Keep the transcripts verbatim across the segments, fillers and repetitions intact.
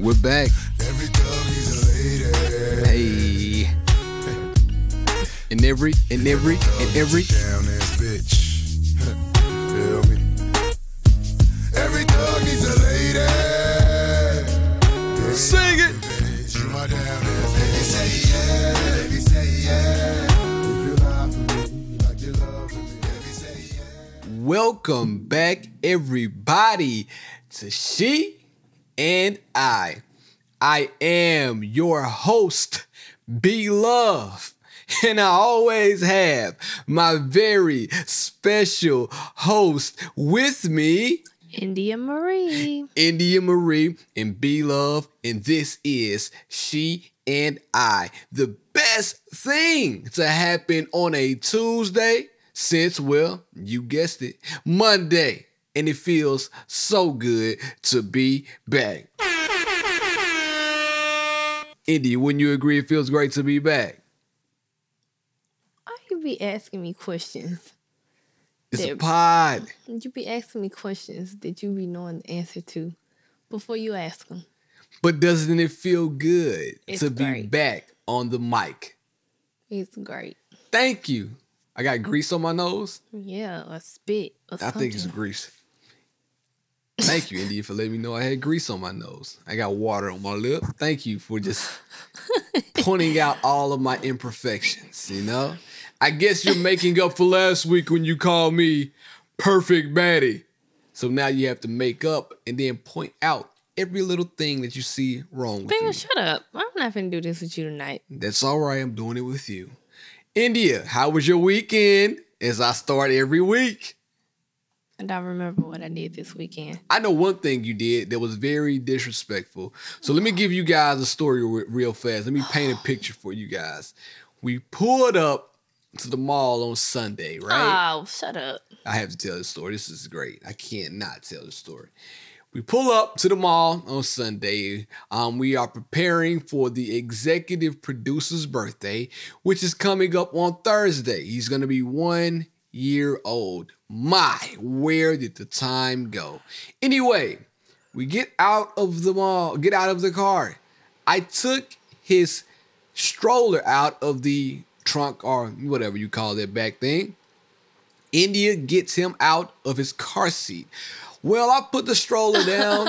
We're back. Every dog, hey. And every, and every, and every. Down ass bitch. Feel me? Every dog needs a lady. Sing it. You my down ass bitch. Baby say yeah. Baby say yeah. If you lie for me, like you love me. Baby say yeah. Welcome back, everybody, to She and I. I am your host, Beloved, and I always have my very special host with me, India Marie. India Marie and Beloved, and this is She and I. The best thing to happen on a Tuesday since, well, you guessed it, Monday. And it feels so good to be back. Indy, wouldn't you agree it feels great to be back? Why you be asking me questions? It's that, a pod. You be asking me questions that you be knowing the answer to before you ask them. But doesn't it feel good it's to great. be back on the mic? It's great. Thank you. I got grease on my nose? Yeah, or spit or something. I think it's grease. Thank you, India, for letting me know I had grease on my nose. I got water on my lip. Thank you for just pointing out all of my imperfections, you know? I guess you're making up for last week when you called me Perfect Baddie. So now you have to make up and then point out every little thing that you see wrong with Baby, me. Shut up. I'm not finna do this with you tonight. That's all right. I'm doing it with you. India, how was your weekend? As I start every week. I don't remember what I did this weekend. I know one thing you did that was very disrespectful. So let me give you guys a story real fast. Let me paint a picture for you guys. We pulled up to the mall on Sunday, right? Oh, shut up. I have to tell this story. This is great. I can't not tell the story. We pull up to the mall on Sunday. Um, we are preparing for the executive producer's birthday, which is coming up on Thursday. He's going to be one year old. My, where did the time go? Anyway, we get out of the mall, get out of the car. I took his stroller out of the trunk or whatever you call that back thing. India gets him out of his car seat. Well, I put the stroller down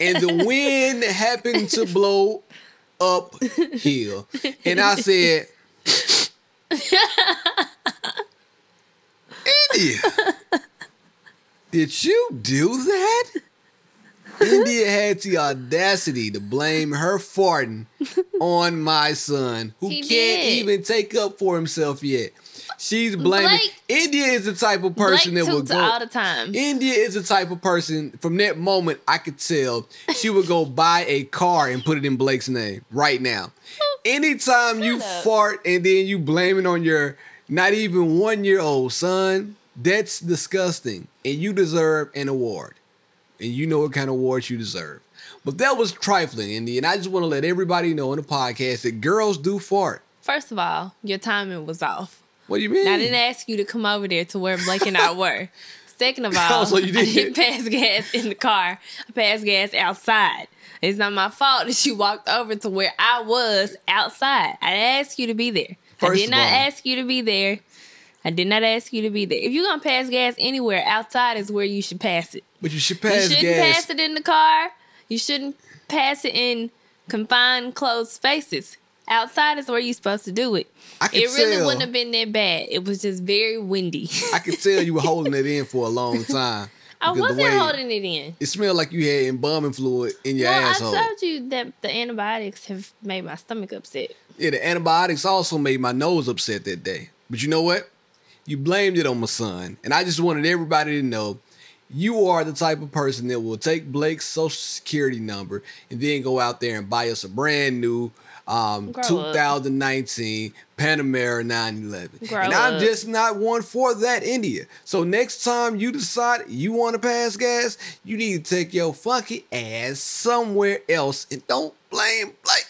and the wind happened to blow uphill. And I said, India, did you do that? India had the audacity to blame her farting on my son, who he can't did. even take up for himself yet. She's blaming. Blake, India is the type of person Blake that would go all the time. India is the type of person. From that moment, I could tell she would go buy a car and put it in Blake's name right now. Anytime Shut you up. fart and then you blame it on your not even one year old son, that's disgusting, and you deserve an award. And you know what kind of awards you deserve. But that was trifling, India. And I just want to let everybody know on the podcast that girls do fart. First of all, your timing was off. What do you mean? I didn't ask you to come over there to where Blake and I were. Second of all, oh, so you did. I didn't pass gas in the car. I passed gas outside. It's not my fault that you walked over to where I was outside. I asked you to be there. First I did not all, ask you to be there. I did not ask you to be there. If you're going to pass gas anywhere, outside is where you should pass it. But you should pass gas. You shouldn't gas. pass it in the car. You shouldn't pass it in confined, closed spaces. Outside is where you're supposed to do it. I could it really tell, wouldn't have been that bad. It was just very windy. I could tell you were holding it in for a long time. I wasn't holding it in. It smelled like you had embalming fluid in your well, asshole. I told you that the antibiotics have made my stomach upset. Yeah, the antibiotics also made my nose upset that day. But you know what? You blamed it on my son. And I just wanted everybody to know you are the type of person that will take Blake's social security number and then go out there and buy us a brand new um, twenty nineteen up. Panamera nine eleven. Grow and I'm up. just not one for that, India. So next time you decide you want to pass gas, you need to take your funky ass somewhere else and don't blame Blake.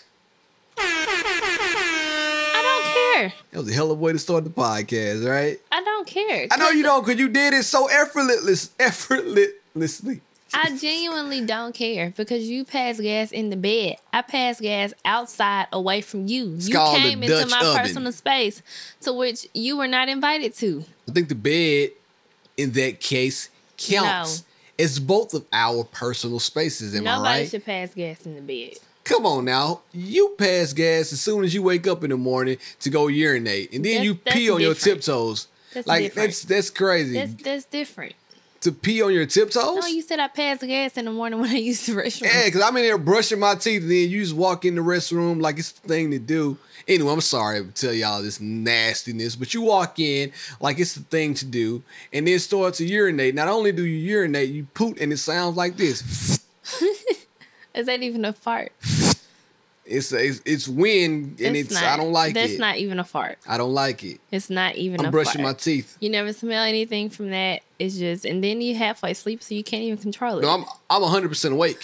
That was a hell of a way to start the podcast, right? I don't care. I know you don't, because you did it so effortless, effortlessly. I genuinely don't care because you pass gas in the bed. I pass gas outside away from you. It's you came into Dutch my oven. Personal space to which you were not invited to. I think the bed in that case counts. No. It's both of our personal spaces, am Nobody I right? Nobody should pass gas in the bed. Come on now. You pass gas as soon as you wake up in the morning to go urinate. And then that's, you that's pee on different. Your tiptoes. That's like, different. That's that's crazy. That's, that's different. To pee on your tiptoes? No, you said I passed the gas in the morning when I used the restroom. Yeah, because I'm in there brushing my teeth and then you just walk in the restroom like it's the thing to do. Anyway, I'm sorry to tell y'all this nastiness, but you walk in like it's the thing to do and then start to urinate. Not only do you urinate, you poot and it sounds like this. Is that even a fart? It's a, it's, it's wind and it's, it's not, I don't like that's it. That's not even a fart. I don't like it. It's not even I'm a fart. I'm brushing my teeth. You never smell anything from that. It's just, and then you halfway sleep, so you can't even control it. No, I'm I'm one hundred percent awake.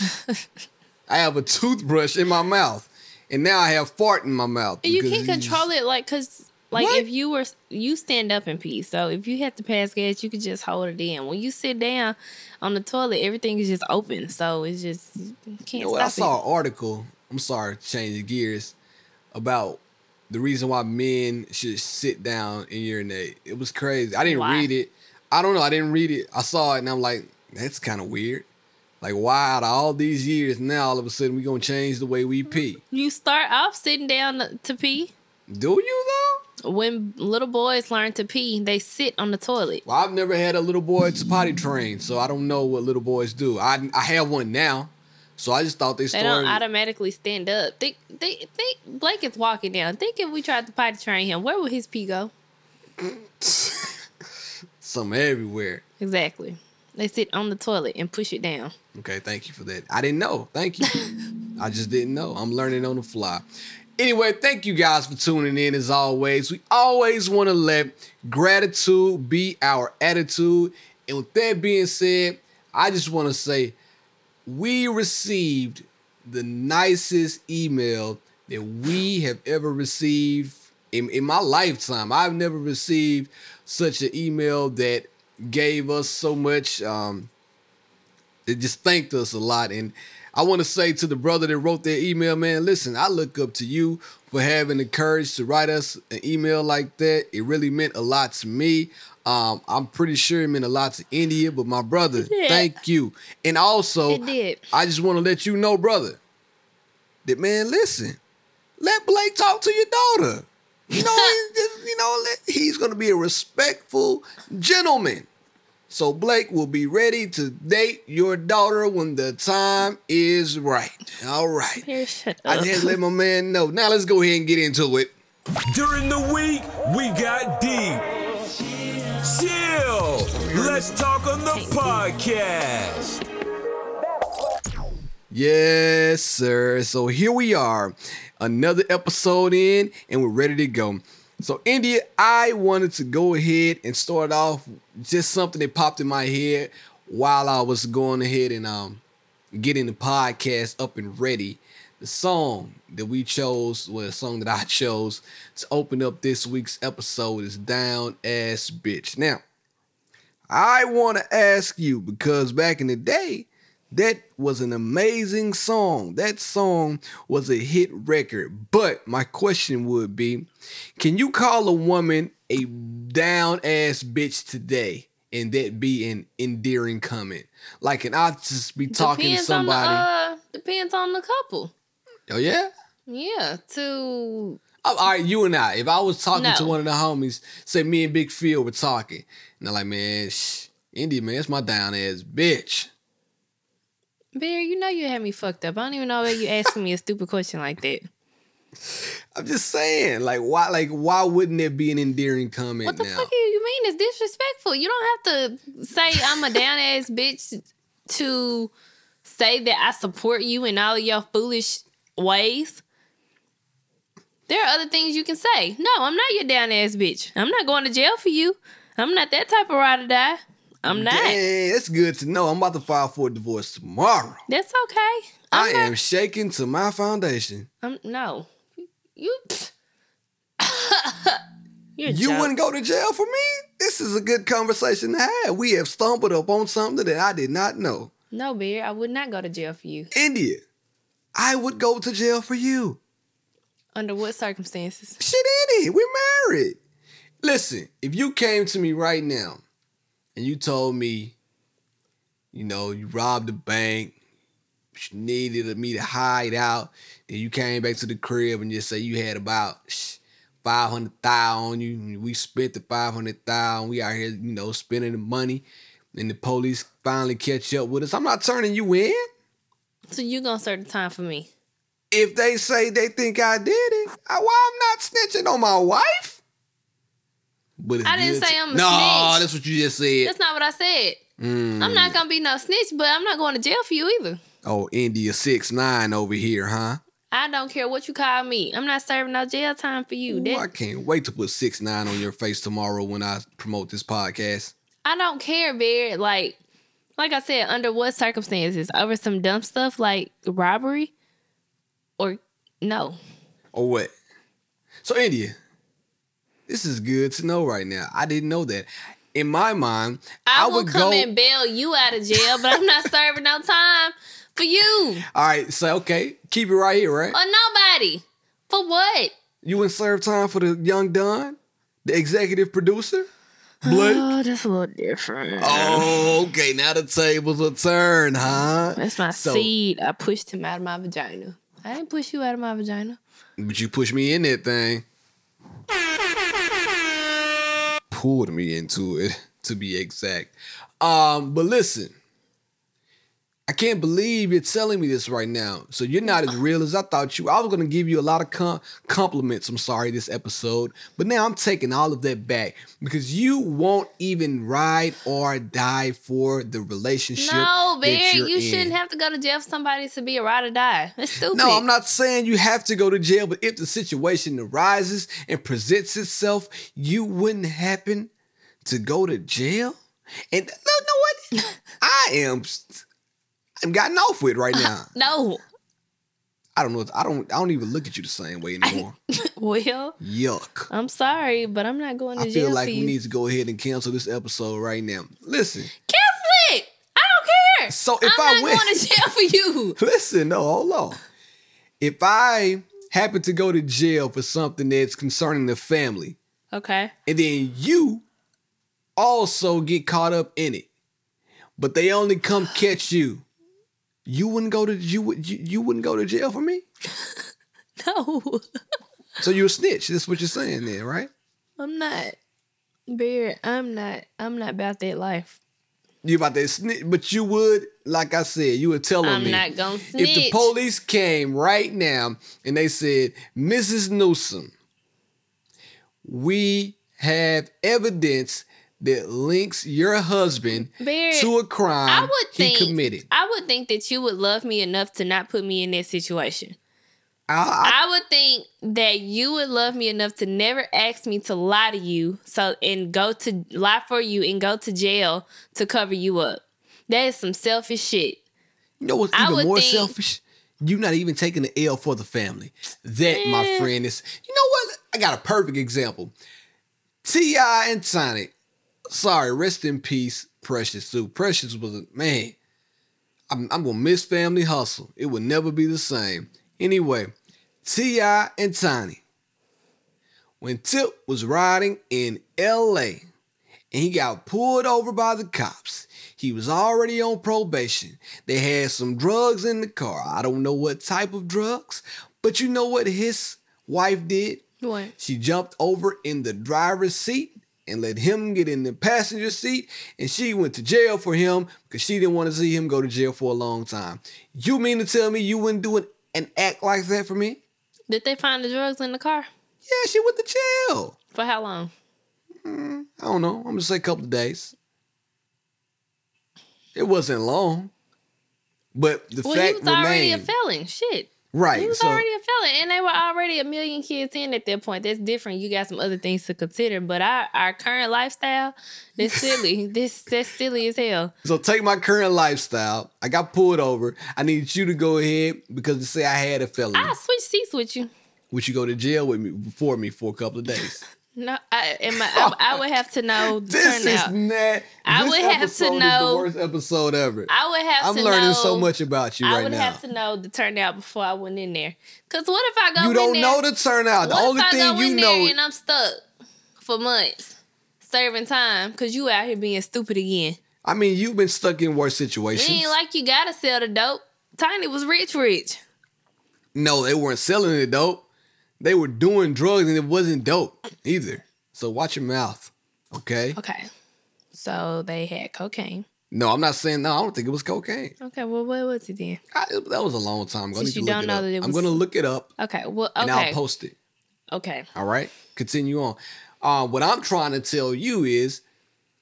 I have a toothbrush in my mouth, and now I have fart in my mouth. You can't control it, like because like what? If you were you stand up and pee, so if you have to pass gas, you could just hold it in. When you sit down on the toilet, everything is just open, so it's just you can't. You know, stop I saw it. An article. I'm sorry, changing gears, about the reason why men should sit down and urinate. It was crazy. I didn't why? read it. I don't know. I didn't read it. I saw it and I'm like, that's kind of weird. Like, why out of all these years now, all of a sudden, we're going to change the way we pee? You start off sitting down to pee. Do you, though? When little boys learn to pee, they sit on the toilet. Well, I've never had a little boy to potty train, so I don't know what little boys do. I, I have one now. So I just thought they started... They don't automatically stand up. Think, think, think. Blake is walking down. Think if we tried to potty train him, where would his pee go? Something everywhere. Exactly. They sit on the toilet and push it down. Okay, thank you for that. I didn't know. Thank you. I just didn't know. I'm learning on the fly. Anyway, thank you guys for tuning in as always. We always want to let gratitude be our attitude. And with that being said, I just want to say... We received the nicest email that we have ever received in, in my lifetime. I've never received such an email that gave us so much. Um, it just thanked us a lot. And I want to say to the brother that wrote that email, man, listen, I look up to you for having the courage to write us an email like that. It really meant a lot to me. Um, I'm pretty sure it meant a lot to India, but my brother, yeah. Thank you. And also, I just want to let you know, brother, that, man, listen, let Blake talk to your daughter. You know, just, you know, let, he's going to be a respectful gentleman. So Blake will be ready to date your daughter when the time is right. All right. Here, shut up. I just let my man know. Now let's go ahead and get into it. During the week, we got deep. Chill. Let's talk on the podcast. Yes, sir. So here we are. Another episode in, and we're ready to go. So, India, I wanted to go ahead and start off just something that popped in my head while I was going ahead and um getting the podcast up and ready. The song that we chose, well, the song that I chose to open up this week's episode is Down Ass Bitch. Now, I want to ask you, because back in the day, that was an amazing song. That song was a hit record. But my question would be, can you call a woman a down ass bitch today? And that be an endearing comment. Like, and I'll just be talking depends to somebody. On the, uh, depends on the couple. Oh, yeah? Yeah, to... All right, you and I. If I was talking no. to one of the homies, say me and Big Phil were talking, and they're like, man, shh, Indy, man, it's my down-ass bitch. Bear, you know you had me fucked up. I don't even know why you asking me a stupid question like that. I'm just saying, like, why Like, why wouldn't it be an endearing comment now? What the now? fuck do you mean? It's disrespectful. You don't have to say I'm a down-ass bitch to say that I support you in all of your foolish... ways. There are other things you can say. No, I'm not your down ass bitch. I'm not going to jail for you. I'm not that type of ride or die. I'm not. Dang, that's good to know. I'm about to file for a divorce tomorrow. That's okay. I'm I not... am shaking to my foundation. Um, no, you. You wouldn't go to jail for me? This is a good conversation to have. We have stumbled upon something that I did not know. No, Beard, I would not go to jail for you. India, I would go to jail for you. Under what circumstances? Shit, India, we're married. Listen, if you came to me right now and you told me, you know, you robbed a bank, you needed me to hide out, then you came back to the crib and just say you had about five hundred thousand on you, we spent the five hundred thousand, we out here, you know, spending the money, and the police finally catch up with us, I'm not turning you in. So you gonna serve the time for me? If they say they think I did it, I, why I'm not snitching on my wife? But I didn't say I'm a no, snitch. No, that's what you just said. That's not what I said. Mm. I'm not gonna be no snitch, but I'm not going to jail for you either. Oh, India six nine over here, huh? I don't care what you call me. I'm not serving no jail time for you. Ooh, that- I can't wait to put six nine on your face tomorrow when I promote this podcast. I don't care, Bear. Like, like I said, under what circumstances? Over some dumb stuff like robbery, or no? Or what? So, India, this is good to know right now. I didn't know that. In my mind, I, I will would come go... and bail you out of jail, but I'm not serving no time for you. All right, so okay, keep it right here, right? Or nobody. For what? You wouldn't serve time for the young Don, the executive producer. Blake? Oh, that's a little different. Oh, okay. Now the tables are turned, huh? That's my so, seed. I pushed him out of my vagina. I didn't push you out of my vagina. But you pushed me in that thing. Pulled me into it, to be exact. Um, but listen, I can't believe you're telling me this right now. So you're not as real as I thought you. I was going to give you a lot of com- compliments, I'm sorry, this episode. But now I'm taking all of that back because you won't even ride or die for the relationship. No, Bear, you in. shouldn't have to go to jail for somebody to be a ride or die. That's stupid. No, I'm not saying you have to go to jail, but if the situation arises and presents itself, you wouldn't happen to go to jail. And you know what? I am... St- I'm gotten off with right now. No. I don't know. I don't I don't even look at you the same way anymore. Well. Yuck. I'm sorry, but I'm not going to I jail I feel like we you. need to go ahead and cancel this episode right now. Listen. Cancel it. I don't care. So if I'm I went. I'm not going to jail for you. Listen, no, hold on. If I happen to go to jail for something that's concerning the family. Okay. And then you also get caught up in it. But they only come catch you. You wouldn't go to you you, you wouldn't go to jail for me? No. So you're a snitch. That's what you're saying there, right? I'm not. Bear, I'm not. I'm not about that life. You about that snitch, but you would, like I said, you would tell me. I'm not gonna snitch. If the police came right now and they said, Missus Newsom, we have evidence that links your husband Barrett, to a crime I would think, he committed. I would think that you would love me enough to not put me in that situation. I, I, I would think that you would love me enough to never ask me to lie to you, so and go to lie for you and go to jail to cover you up. That is some selfish shit. You know what's even more think, selfish? You're not even taking the L for the family. That, yeah. my friend, is. You know what? I got a perfect example. T I and Tiny. Sorry, rest in peace, Precious, dude. Precious was a man. I'm, I'm gonna miss Family Hustle. It will never be the same. Anyway, T I and Tiny. When Tip was riding in L A and he got pulled over by the cops, he was already on probation. They had some drugs in the car. I don't know what type of drugs, but you know what his wife did? What? She jumped over in the driver's seat and let him get in the passenger seat, and she went to jail for him because she didn't want to see him go to jail for a long time. You mean to tell me you wouldn't do an, an act like that for me? Did they find the drugs in the car? Yeah, she went to jail. For how long? Mm, I don't know. I'm going to say a couple of days. It wasn't long, but the well, fact remained. Well, he was already remained. a felon. Shit. Right. He was so, already a felon, and they were already a million kids in at that point. That's different. You got some other things to consider, but our, our current lifestyle, that's silly. this That's silly as hell. So take my current lifestyle. I got pulled over. I need you to go ahead because they say I had a felony. I'll switch seats with you. Would you go to jail with me for me for a couple of days? No, I, am I, I, I would have to know. This is out. Not. I this would have to know. Is the worst episode ever. I would have. I'm to know. I'm learning so much about you I right now. I would have to know the turnout before I went in there. Because what if I go? You don't in there, know the turnout. The only thing you know. What if I go in there know... and I'm stuck for months serving time because you out here being stupid again? I mean, you've been stuck in worse situations. It ain't like you gotta sell the dope. Tiny was rich, rich. No, they weren't selling the dope. They were doing drugs and it wasn't dope either. So watch your mouth, okay? Okay. So they had cocaine. No, I'm not saying no. I don't think it was cocaine. Okay, well, what was it then? I, that was a long time ago. Since you don't know that it was... I'm going to look it up. Okay, well, okay. And I'll post it. Okay. All right? Continue on. Uh, what I'm trying to tell you is,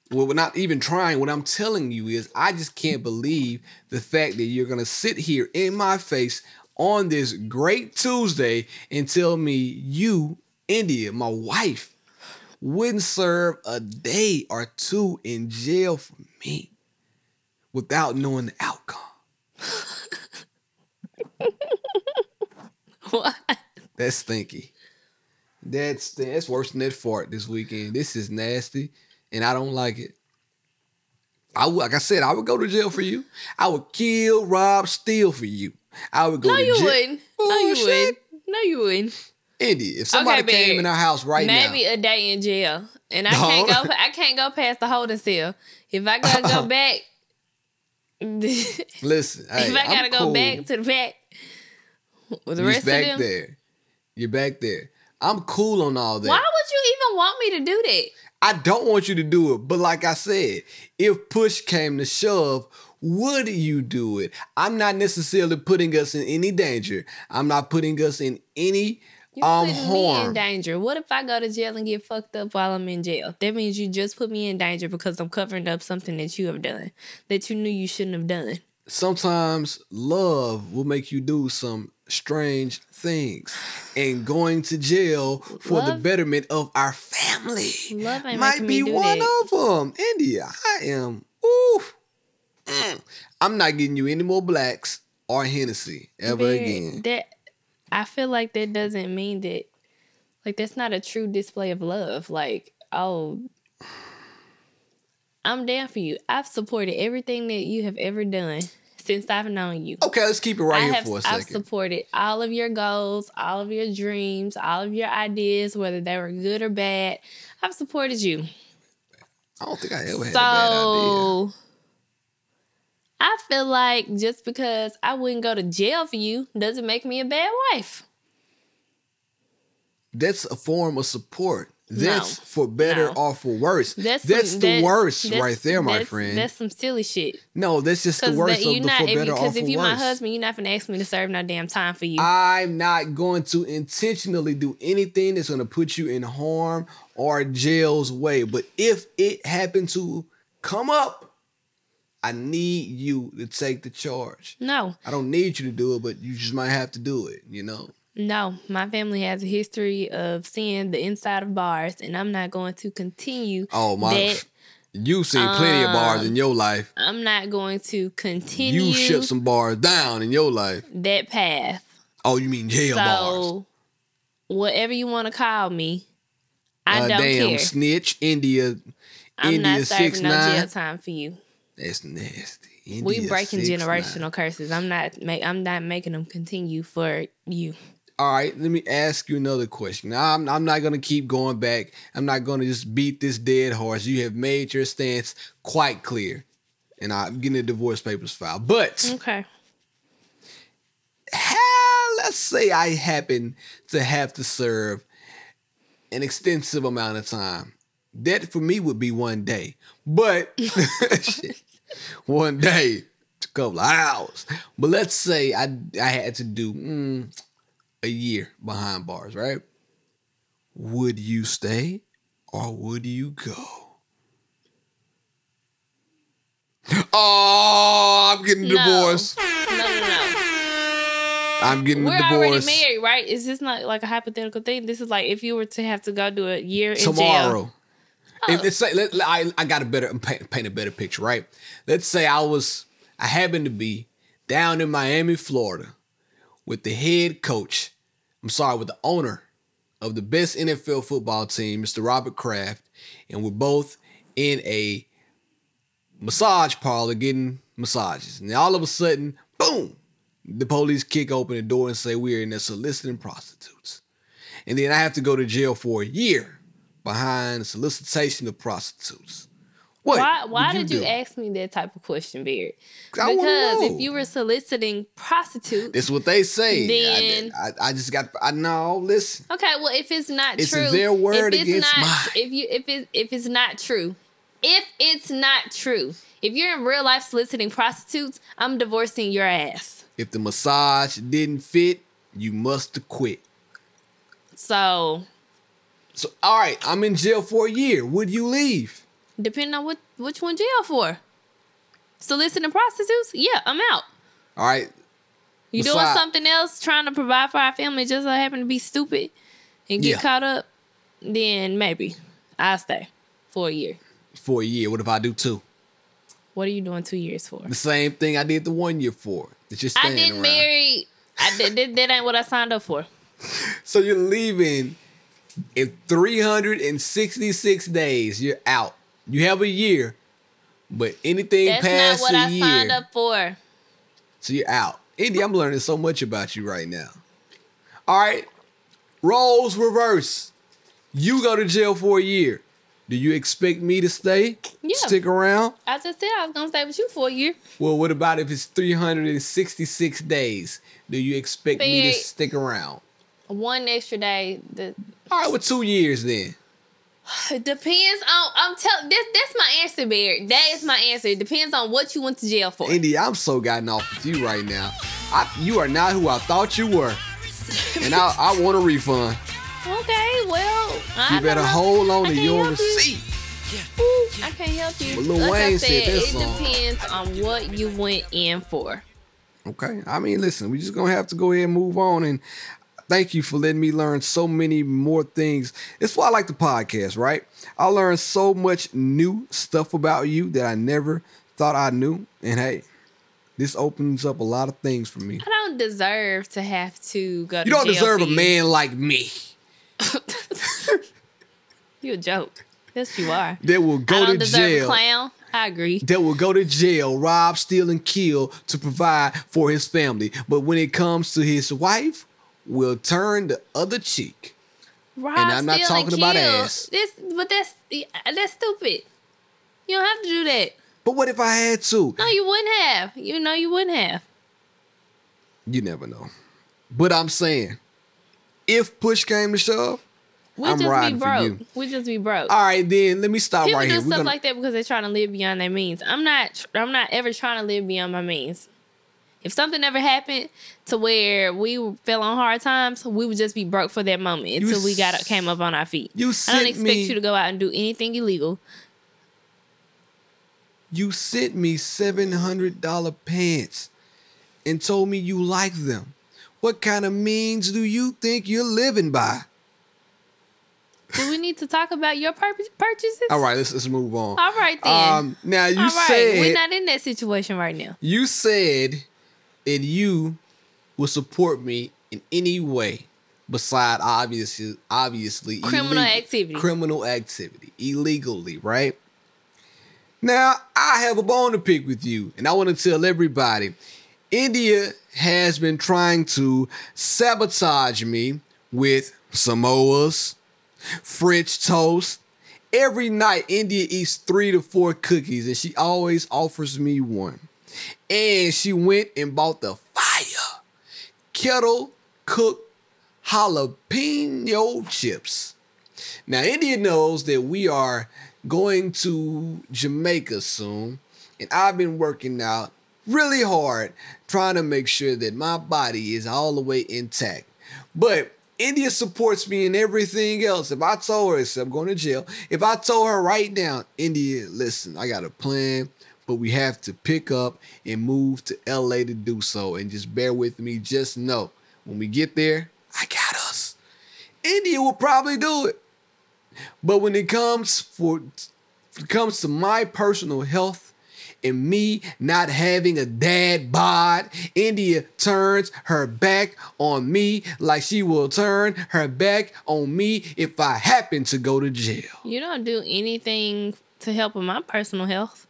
well, we're not even trying. What I'm telling you is I just can't believe the fact that you're going to sit here in my face on this great Tuesday and tell me you, India, my wife, wouldn't serve a day or two in jail for me without knowing the outcome. What? That's stinky. That's, that's worse than that fart this weekend. This is nasty, and I don't like it. I Like I said, I would go to jail for you. I would kill, rob, steal for you. I would go no, to jail. No, you wouldn't. No, you wouldn't. No, you wouldn't. Indy, if somebody okay, came in our house right maybe now, maybe a day in jail, and I no. can't go. I can't go past the holding cell. If I gotta go back, listen. Hey, if I gotta I'm go cool. back to the back, with the You're rest back of them, there. You're back there. I'm cool on all that. Why would you even want me to do that? I don't want you to do it, but like I said, if push came to shove. Would you do it? I'm not necessarily putting us in any danger. I'm not putting us in any um, harm. You put me in danger. What if I go to jail and get fucked up while I'm in jail? That means you just put me in danger because I'm covering up something that you have done that you knew you shouldn't have done. Sometimes love will make you do some strange things, and going to jail for love, the betterment of our family love ain't might be one that. Of them. India, I am. Oof. I'm not getting you any more blacks or Hennessy ever Very, again. That I feel like that doesn't mean that, like, that's not a true display of love. Like, oh, I'm down for you. I've supported everything that you have ever done since I've known you. Okay, let's keep it right I here have, for a second. I've supported all of your goals, all of your dreams, all of your ideas, whether they were good or bad. I've supported you. I don't think I ever had so, a bad idea. I feel like just because I wouldn't go to jail for you doesn't make me a bad wife. That's a form of support. That's no, for better no. or for worse. That's, that's some, the that's, worst that's, right there, my that's, friend. That's some silly shit. No, that's just the worst that, of the not, for better you, or for worse. Because if you're my husband, you're not going to ask me to serve no damn time for you. I'm not going to intentionally do anything that's going to put you in harm or jail's way. But if it happened to come up, I need you to take the charge. No. I don't need you to do it, but you just might have to do it, you know? No. My family has a history of seeing the inside of bars, and I'm not going to continue Oh, my. That, you've seen um, plenty of bars in your life. I'm not going to continue. You shipped some bars down in your life. That path. Oh, you mean jail so, bars. So, whatever you want to call me, I uh, don't damn care. Damn snitch, India, I'm India not serving six, no nine. Jail time for you. That's nasty. India we breaking six, generational nine. Curses. I'm not. Make, I'm not making them continue for you. All right. Let me ask you another question. Now, I'm. I'm not gonna keep going back. I'm not gonna just beat this dead horse. You have made your stance quite clear, and I'm getting the divorce papers filed. But okay. How, let's say I happen to have to serve an extensive amount of time. That for me would be one day, but shit, one day, a couple of hours. But let's say I I had to do mm, a year behind bars, right? Would you stay or would you go? Oh, I'm getting no. divorced. No, no, no. I'm getting We're a divorce. We're already married, right? Is this not like a hypothetical thing? This is like if you were to have to go do a year in tomorrow. Jail. Oh. If let's say, let, I, I got a better paint, paint a better picture, right? Let's say I was I happened to be down in Miami, Florida, with the head coach. I'm sorry, with the owner of the best N F L football team, Mister Robert Kraft, and we're both in a massage parlor getting massages. And all of a sudden, boom, the police kick open the door and say we're in there soliciting prostitutes. And then I have to go to jail for a year behind solicitation of prostitutes. What why why you did you do? ask me that type of question, Beard? Because if you were soliciting prostitutes... That's what they say. Then... I, I, I just got... I know, listen. Okay, well, if it's not it's true... It's their word if it's against not, mine. If, you, if, it, if it's not true... If it's not true... If you're in real life soliciting prostitutes, I'm divorcing your ass. If the massage didn't fit, you must have quit. So... So, all right, I'm in jail for a year. Would you leave? Depending on what which one jail for. Soliciting prostitutes? Yeah, I'm out. All right. You Besides, doing something else, trying to provide for our family, just so happen to be stupid and get yeah. caught up, then maybe I'll stay for a year. For a year. What if I do two? What are you doing two years for? The same thing I did the one year for. It's just I didn't around. marry. I did, that ain't what I signed up for. So you're leaving in three hundred sixty-six days. You're out. You have a year, but anything That's past a year. That's not what I year, signed up for. So you're out. Indy, I'm learning so much about you right now. All right. Roles reverse. You go to jail for a year. Do you expect me to stay? Yeah. Stick around? I just said I was going to stay with you for a year. Well, what about if it's three hundred sixty-six days? Do you expect but me to stick around? One extra day. The- All right, well, two years then. It depends on I'm telling this that's my answer, Bear. That is my answer. It depends on what you went to jail for. Indy, I'm so gotten off with you right now. I, you are not who I thought you were. And I, I want a refund. Okay, well I You better hold on to your receipt. You. Ooh, I can't help you. But Lil like Wayne I said, said it song. depends on what you went in for. Okay. I mean listen, we just gonna have to go ahead and move on, and thank you for letting me learn so many more things. That's why I like the podcast, right? I learned so much new stuff about you that I never thought I knew. And hey, this opens up a lot of things for me. I don't deserve to have to go to jail. You don't deserve a man like me. You a joke. Yes, you are. That will go to jail. I don't deserve a clown. I agree. That will go to jail, rob, steal, and kill to provide for his family. But when it comes to his wife... will turn the other cheek. Rob, and I'm not talking about ass. This, but that's that's stupid. You don't have to do that. But what if I had to? No, you wouldn't have. You know you wouldn't have. You never know. But I'm saying, if push came to shove, we'll I'm riding for you. We'll just be broke. All right, then. Let me stop People right here. People do stuff gonna... like that because they're trying to live beyond their means. I'm not. I'm not ever trying to live beyond my means. If something ever happened to where we fell on hard times, we would just be broke for that moment until you we got came up on our feet. You sent I don't expect me, you to go out and do anything illegal. You sent me seven hundred dollars pants and told me you like them. What kind of means do you think you're living by? Do we need to talk about your purchases? All right, let's, let's move on. All right, then. Um, now, you right, said... We're not in that situation right now. You said... And you will support me in any way beside obviously, obviously criminal illegal, activity, criminal activity illegally, right? Now, I have a bone to pick with you, and I want to tell everybody, India has been trying to sabotage me with Samoas, French toast. Every night, India eats three to four cookies, and she always offers me one. And she went and bought the fire kettle cooked jalapeno chips. Now, India knows that we are going to Jamaica soon. And I've been working out really hard trying to make sure that my body is all the way intact. But India supports me in everything else. If I told her, so I'm going to jail. If I told her right now, India, listen, I got a plan. But we have to pick up and move to L A to do so. And just bear with me. Just know, when we get there, I got us. India will probably do it. But when it comes for, when it comes to my personal health and me not having a dad bod, India turns her back on me like she will turn her back on me if I happen to go to jail. You don't do anything to help with my personal health.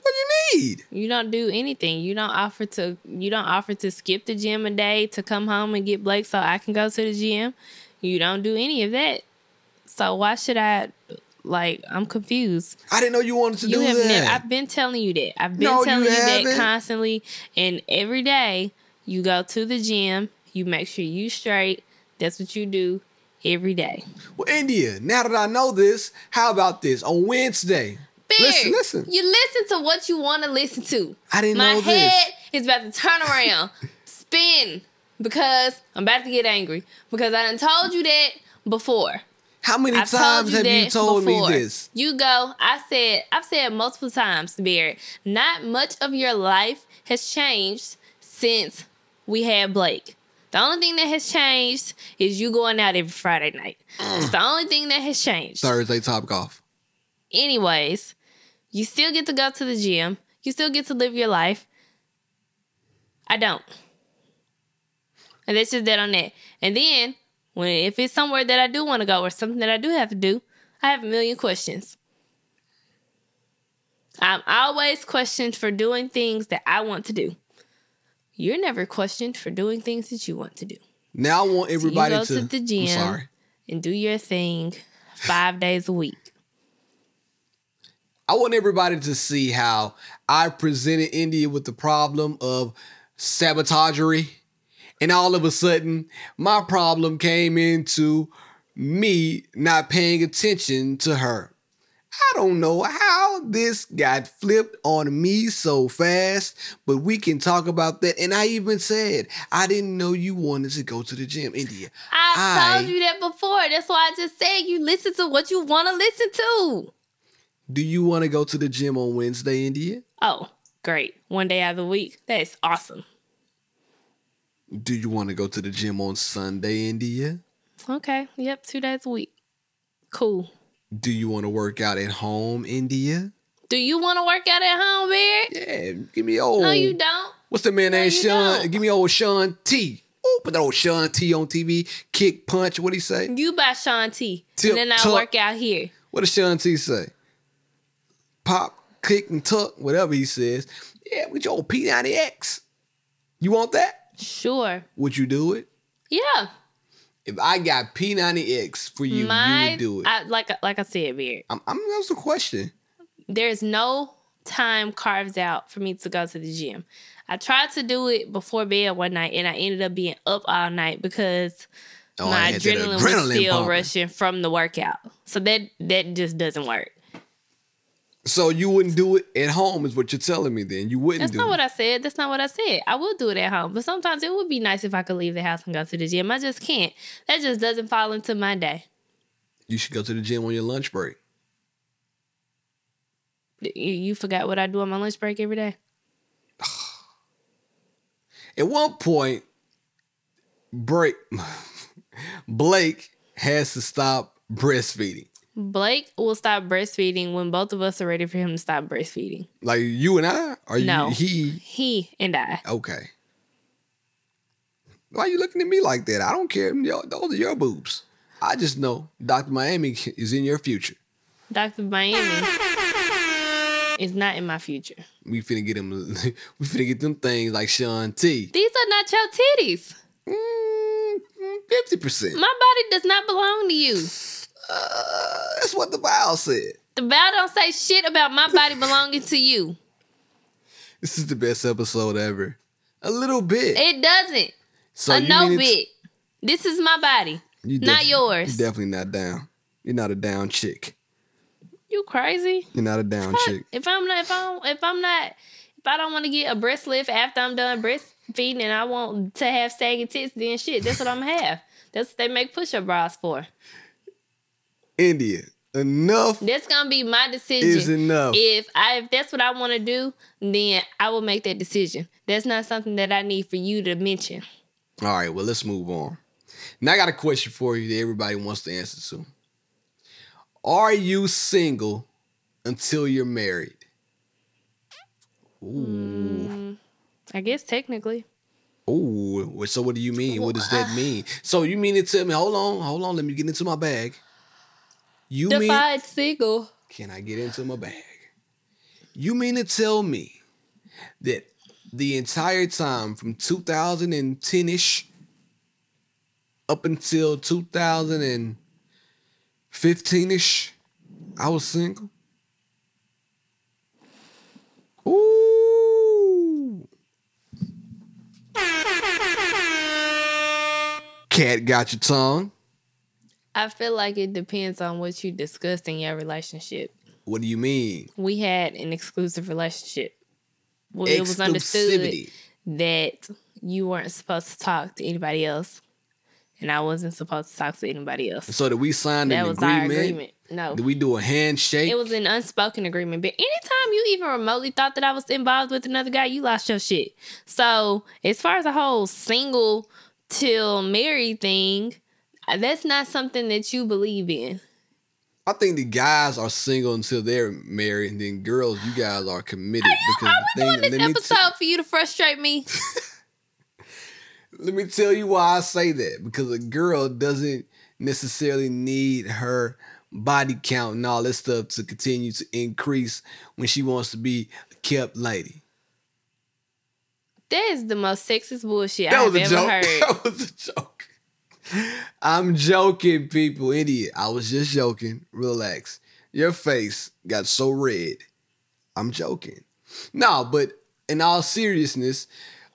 What do you need? You don't do anything. You don't offer to you don't offer to skip the gym a day to come home and get Blake so I can go to the gym. You don't do any of that. So why should I, like, I'm confused. I didn't know you wanted to you do have that. Never, I've been telling you that. I've been no, telling you, you that constantly. And every day you go to the gym, you make sure you straight. That's what you do every day. Well, India, now that I know this, how about this? On Wednesday... Listen, listen. You listen to what you want to listen to. I didn't My know this. My head is about to turn around, spin, because I'm about to get angry. Because I done told you that before. How many I've times you have you told before. me this? You go, I said, I've said multiple times, Barrett, not much of your life has changed since we had Blake. The only thing that has changed is you going out every Friday night. It's the only thing that has changed. Thursday, Topgolf. Anyways... You still get to go to the gym. You still get to live your life. I don't. And that's just that on that. And then, when if it's somewhere that I do want to go or something that I do have to do, I have a million questions. I'm always questioned for doing things that I want to do. You're never questioned for doing things that you want to do. Now I want everybody so you go to, to the gym I'm sorry. and do your thing five days a week. I want everybody to see how I presented India with the problem of sabotagery. And all of a sudden, my problem came into me not paying attention to her. I don't know how this got flipped on me so fast, but we can talk about that. And I even said, I didn't know you wanted to go to the gym, India. I, I told you that before. That's why I just said you listen to what you want to listen to. Do you want to go to the gym on Wednesday, India? Oh, great. One day out of the week. That's awesome. Do you want to go to the gym on Sunday, India? Okay. Yep. Two days a week. Cool. Do you want to work out at home, India? Do you want to work out at home, Barrett? Yeah. Give me old... No, you don't. What's the man no, named Sean? Don't. Give me old Sean T. Oh, put that old Sean T on T V. Kick, punch. What'd he say? You buy Sean T. Tip, and then I tuck. Work out here. What does Sean T say? Pop, click, and tuck, whatever he says. Yeah, with your old P ninety X. You want that? Sure. Would you do it? Yeah. If I got P ninety X for you, My, you would do it. I, like, like I said, Barrett. I'm, I'm, that was the question. There's no time carves out for me to go to the gym. I tried to do it before bed one night, and I ended up being up all night because... Oh, my adrenaline, adrenaline was still pumping. Rushing from the workout. So that that just doesn't work. So you wouldn't do it at home is what you're telling me then. You wouldn't That's do it. That's not what I said. That's not what I said. I will do it at home. But sometimes it would be nice if I could leave the house and go to the gym. I just can't. That just doesn't fall into my day. You should go to the gym on your lunch break. You forgot what I do on my lunch break every day? At one point, break... Blake has to stop breastfeeding. Blake will stop breastfeeding when both of us are ready for him to stop breastfeeding. Like you and I? Or no. You, he? He and I. Okay. Why are you looking at me like that? I don't care. Those are your boobs. I just know Doctor Miami is in your future. Doctor Miami is not in my future. We finna get him. We finna get them things like Sean T. These are not your titties. fifty percent. My body does not belong to you. Uh, that's what the Bible said. The Bible don't say shit about my body belonging to you. This is the best episode ever. A little bit. It doesn't. So a no bit. This is my body. You not yours. You're definitely not down. You're not a down chick. You crazy. You're not a down what? chick. If I'm not, if I'm, if I'm not, if I don't want to get a breast lift after I'm done breast feeding and I want to have sagging tits, then shit, that's what I'm gonna have. That's what they make push-up bras for. India, enough. That's gonna be my decision. Is enough. If I if that's what I want to do, then I will make that decision. That's not something that I need for you to mention. All right, well, let's move on. Now I got a question for you that everybody wants to answer to. Are you single until you're married? Ooh. Mm, I guess technically. Ooh. So what do you mean? Well, what does that I... mean? So you mean it to me? Hold on, hold on. Let me get into my bag. You Defied mean single? Can I get into my bag? You mean to tell me that the entire time from two thousand ten-ish up until two thousand fifteen-ish, I was single? Ooh. Cat got your tongue. I feel like it depends on what you discussed in your relationship. What do you mean? We had an exclusive relationship. Well, it was understood that you weren't supposed to talk to anybody else, and I wasn't supposed to talk to anybody else. So did we sign an agreement? That was our agreement. No. Did we do a handshake? It was an unspoken agreement. But anytime you even remotely thought that I was involved with another guy, you lost your shit. So as far as the whole single till married thing, that's not something that you believe in. I think the guys are single until they're married, and then girls, you guys are committed. Are, you, are we doing this episode t- for you to frustrate me? Let me tell you why I say that. Because a girl doesn't necessarily need her body count and all that stuff to continue to increase when she wants to be a kept lady. That is the most sexist bullshit I've ever joke. heard. That was a joke. I'm joking, people. Idiot. I was just joking. Relax. Your face got so red. I'm joking. No, but in all seriousness,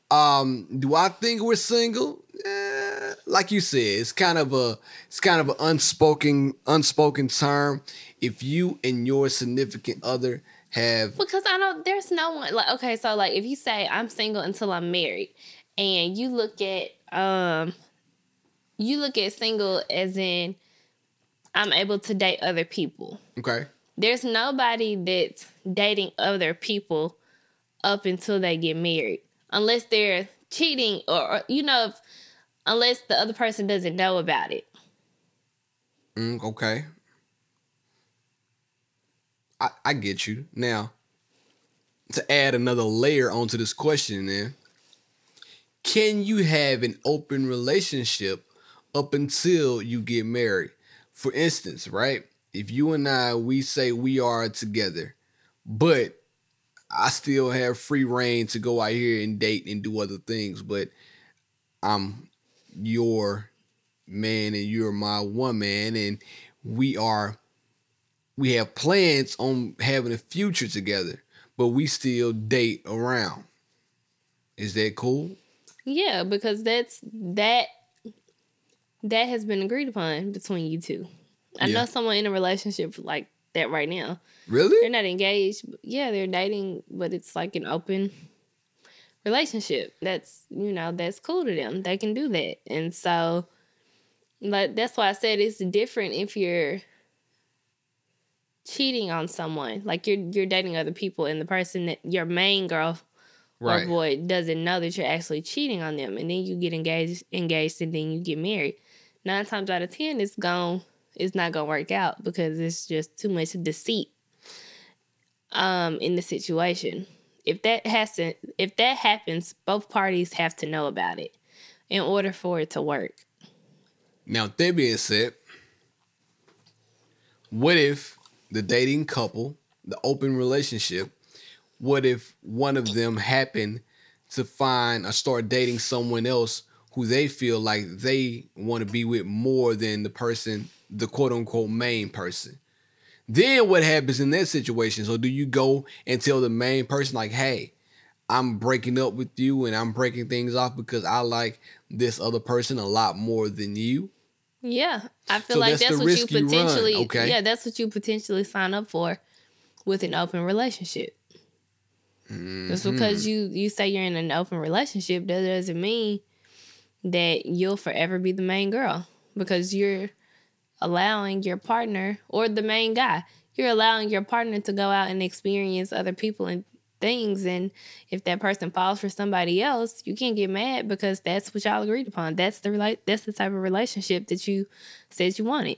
um, do I think we're single? Eh, like you said, it's kind of a it's kind of an unspoken unspoken term. If you and your significant other have, because I know there's no one like okay, so like if you say I'm single until I'm married, and you look at um. You look at single as in I'm able to date other people. Okay. There's nobody that's dating other people up until they get married. Unless they're cheating or, or you know, if, unless the other person doesn't know about it. Mm, okay. I, I get you. Now, to add another layer onto this question then, can you have an open relationship up until you get married? For instance, right? If you and I, we say we are together, but I still have free reign to go out here and date and do other things, but I'm your man and you're my woman, and we are, we have plans on having a future together, but we still date around. Is that cool? Yeah, because that's that. That has been agreed upon between you two. I yeah. know someone in a relationship like that right now. Really? They're not engaged. Yeah, they're dating, but it's like an open relationship. That's, you know, that's cool to them. They can do that. And so, like, that's why I said it's different if you're cheating on someone. Like, you're you're dating other people, and the person that your main girl right. or boy doesn't know that you're actually cheating on them. And then you get engaged, engaged, and then you get married. Nine times out of ten, it's gone. It's not gonna work out because it's just too much deceit um, in the situation. If that has to, if that happens, both parties have to know about it in order for it to work. Now, that being said, what if the dating couple, the open relationship, what if one of them happened to find or start dating someone else who they feel like they want to be with more than the person, the quote-unquote main person? Then what happens in that situation? So do you go and tell the main person, like, hey, I'm breaking up with you and I'm breaking things off because I like this other person a lot more than you? Yeah, I feel so like that's, that's what you potentially, you okay. yeah, that's what you potentially sign up for with an open relationship. Mm-hmm. Just because you, you say you're in an open relationship, that doesn't mean that you'll forever be the main girl, because you're allowing your partner or the main guy. You're allowing your partner to go out and experience other people and things. And if that person falls for somebody else, you can't get mad because that's what y'all agreed upon. That's the rela- that's the type of relationship that you said you wanted.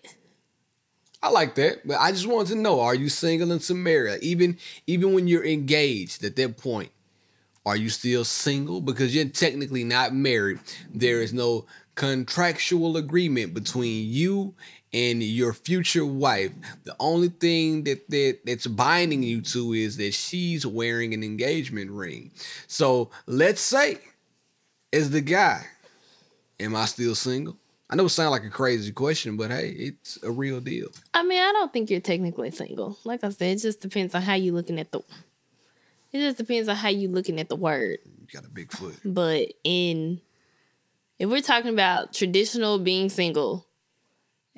I like that, but I just wanted to know, are you single and married? Even even when you're engaged at that point, Are you still single? Because you're technically not married. There is no contractual agreement between you and your future wife. The only thing that, that that's binding you to is that she's wearing an engagement ring. So let's say, as the guy, am I still single? I know it sounds like a crazy question, but hey, it's a real deal. I mean, I don't think you're technically single. Like I said, it just depends on how you looking at the... It just depends on how you looking at the word. You got a big foot. But in... If we're talking about traditional being single,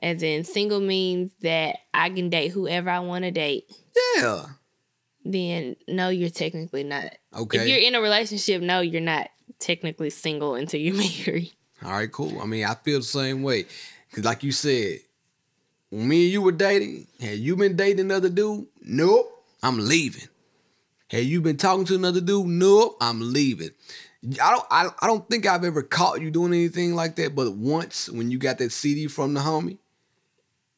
as in single means that I can date whoever I want to date. Yeah. Then, no, you're technically not. Okay. If you're in a relationship, no, you're not technically single until you're married. All right, cool. I mean, I feel the same way. Because like you said, when me and you were dating, had you been dating another dude? Nope, I'm leaving. Had you been talking to another dude? Nope, I'm leaving. I don't I, I don't think I've ever caught you doing anything like that, but once when you got that C D from the homie,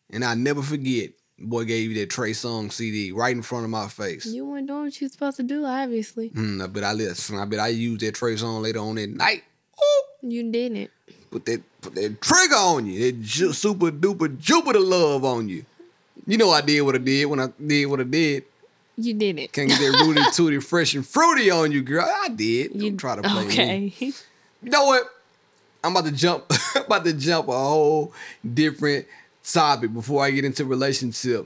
and I never forget, boy gave you that Trey Songz C D right in front of my face. You weren't doing what you were supposed to do, obviously. Mm, I bet I listen. I bet I used that Trey Songz later on that night. Ooh. You didn't. Put that put that trigger on you. That ju- super duper Jupiter love on you. You know I did what I did when I did what I did. You didn't. Can't get that rooty, tooty, fresh and fruity on you, girl. I did. Don't you try to play okay. me. Okay. You know what? I'm about to jump. I'm about to jump a whole different topic before I get into relationship.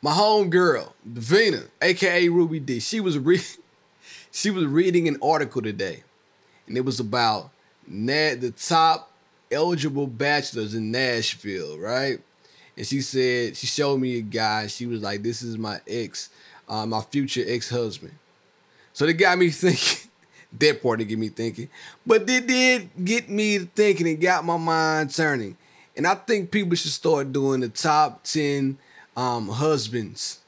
My homegirl, Davina, aka Ruby D, she was re- she was reading an article today, and it was about na- the top eligible bachelors in Nashville, right? And she said, she showed me a guy. She was like, this is my ex, uh, my future ex-husband. So that got me thinking. That part, it get me thinking. But it did get me thinking. It got my mind turning. And I think people should start doing the top ten um, husbands.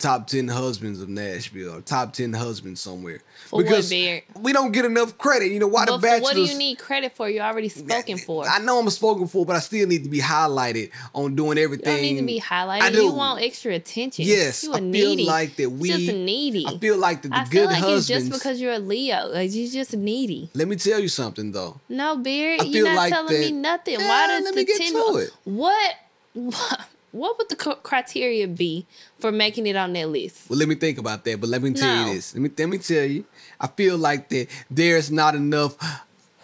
Top ten husbands of Nashville. Or top ten husbands somewhere. For because what, we don't get enough credit. You know, why well, the bachelors... What do you need credit for? You're already spoken for. I know I'm spoken for, but I still need to be highlighted on doing everything. You don't need to be highlighted. I do. You want extra attention. Yes. You are I feel needy. like that we... Just needy. I feel like the, the I feel good like husbands... It's just because you're a Leo. Like, you're just needy. Let me tell you something, though. No, Beard. You're not like telling that, me nothing. Yeah, why does let me the get ten... to it. What... what? What would the criteria be for making it on that list? Well, let me think about that, but let me tell no. you this. Let me let me tell you. I feel like that there's not enough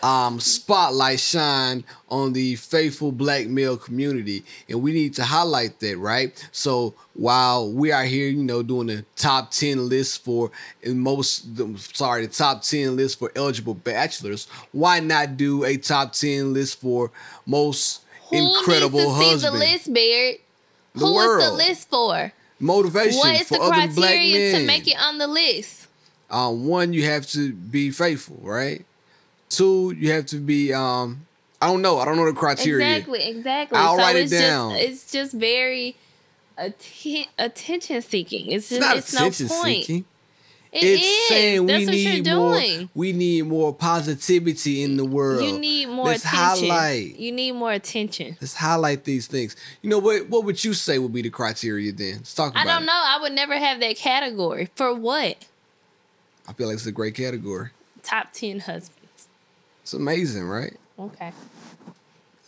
um, spotlight shine on the faithful black male community, and we need to highlight that, right? So while we are here, you know, doing the top ten list for and most, the, sorry, the top ten list for eligible bachelors, why not do a top ten list for most Who incredible husbands? Who needs to see the list, Barrett? The Who world. is the list for? Motivation for other black men. What is the criteria to make it on the list? Um, one, you have to be faithful, right? Two, you have to be, um, I don't know. I don't know the criteria. Exactly, exactly. I'll so write it down. Just, it's just very atten- attention-seeking. It's just, it's not it's attention-seeking. No point. It it's is. saying That's we what need you're more. Doing. We need more positivity in the world. You need more Let's attention. Highlight. You need more attention. Let's highlight these things. You know what? What would you say would be the criteria then? Let's talk about it. I don't it. know. I would never have that category. For what? I feel like it's a great category. Top ten husbands. It's amazing, right? Okay.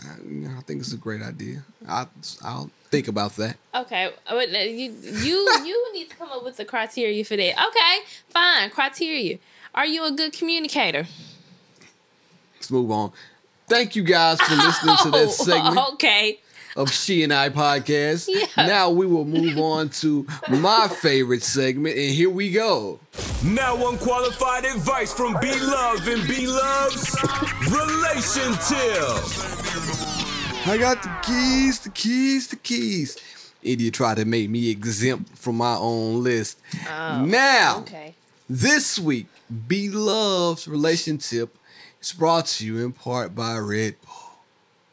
I, you know, I think it's a great idea. I I'll. Think about that. Okay, you you you need to come up with the criteria for that. Okay, fine. Criteria. Are you a good communicator? Let's move on. Thank you guys for listening oh, to that segment. Okay. Of She and I Podcast. Yeah. Now we will move on to my favorite segment, and here we go. Now unqualified advice from Beloved and Beloved's relationship. I got the keys, the keys, the keys. Idiot tried to make me exempt from my own list. Oh, now, okay. This week, Beloved's relationship is brought to you in part by Red Bull.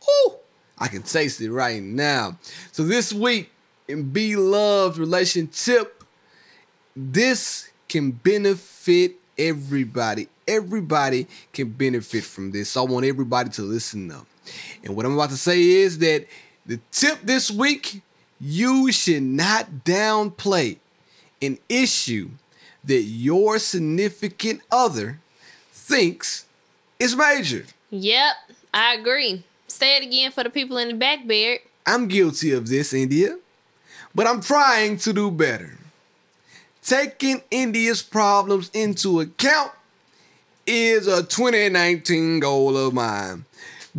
Ooh, I can taste it right now. So this week, in Beloved's relationship, this can benefit everybody. Everybody can benefit from this. So I want everybody to listen up. And what I'm about to say is that the tip this week, you should not downplay an issue that your significant other thinks is major. Yep, I agree. Say it again for the people in the back, Beard. I'm guilty of this, India, but I'm trying to do better. Taking India's problems into account is a twenty nineteen goal of mine,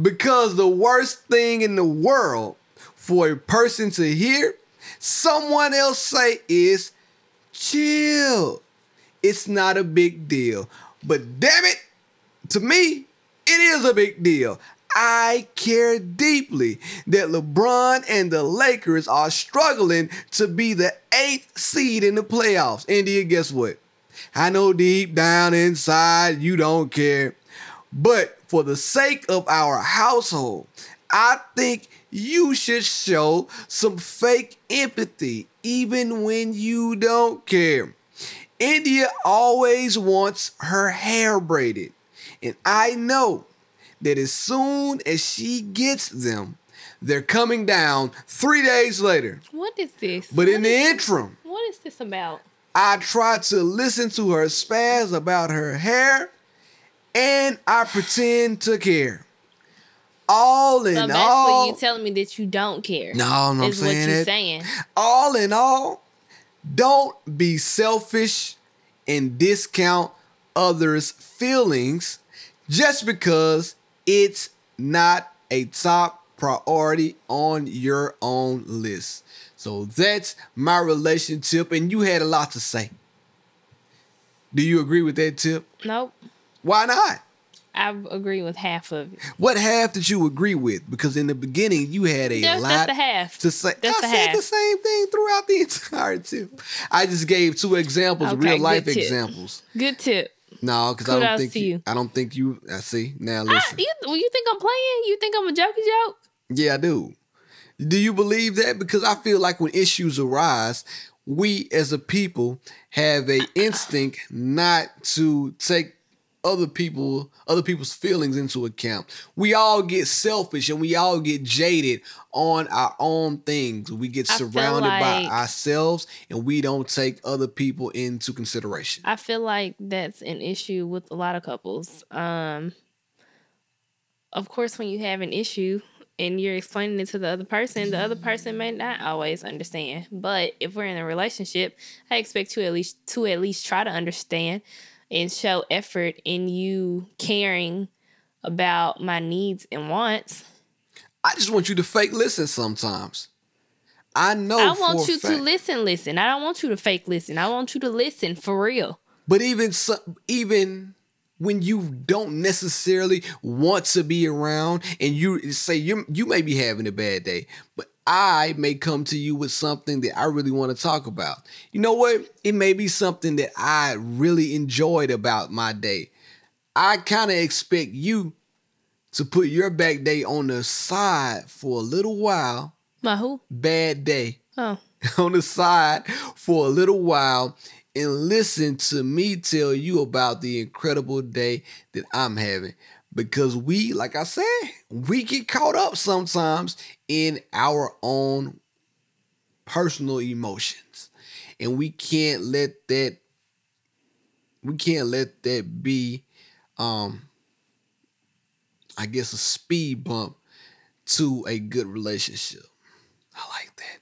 because the worst thing in the world for a person to hear someone else say is, chill, it's not a big deal. But damn it, to me, it is a big deal. I care deeply that LeBron and the Lakers are struggling to be the eighth seed in the playoffs. India, guess what? I know deep down inside you don't care, but for the sake of our household, I think you should show some fake empathy even when you don't care. India always wants her hair braided, and I know that as soon as she gets them, they're coming down three days later. What is this? But what in the interim, this? What is this about? I tried to listen to her spaz about her hair, and I pretend to care. All in all... So basically all, you telling me that you don't care. No, no, I'm saying what you're that. saying. All in all, don't be selfish and discount others' feelings just because it's not a top priority on your own list. So that's my relationship, and you had a lot to say. Do you agree with that tip? Nope. Why not? I agree with half of it. What half did you agree with? Because in the beginning, you had a that's, lot that's the half. to say. That's I the said half. the same thing throughout the entire tip. I just gave two examples, okay, real life good examples. Good tip. No, because I don't think you, you. I don't think you. I see now. Listen, I, you, you think I'm playing? You think I'm a jokey joke? Yeah, I do. Do you believe that? Because I feel like when issues arise, we as a people have an instinct not to take other people, other people's feelings into account. We all get selfish and we all get jaded on our own things. We get I surrounded like, by ourselves, and we don't take other people into consideration. I feel like that's an issue with a lot of couples. Um, of course, when you have an issue and you're explaining it to the other person, the other person may not always understand. But if we're in a relationship, I expect you at least to at least try to understand and show effort in you caring about my needs and wants. I just want you to fake listen sometimes. I know. I want you to listen, listen. I don't want you to fake listen. I want you to listen for real. But even so, even. when you don't necessarily want to be around, and you say you you may be having a bad day, but I may come to you with something that I really want to talk about. You know what? It may be something that I really enjoyed about my day. I kind of expect you to put your bad day on the side for a little while. My who? Bad day. Oh. On the side for a little while, and listen to me tell you about the incredible day that I'm having. Because we, like I said, we get caught up sometimes in our own personal emotions. And we can't let that, we can't let that be, um, I guess, a speed bump to a good relationship. I like that.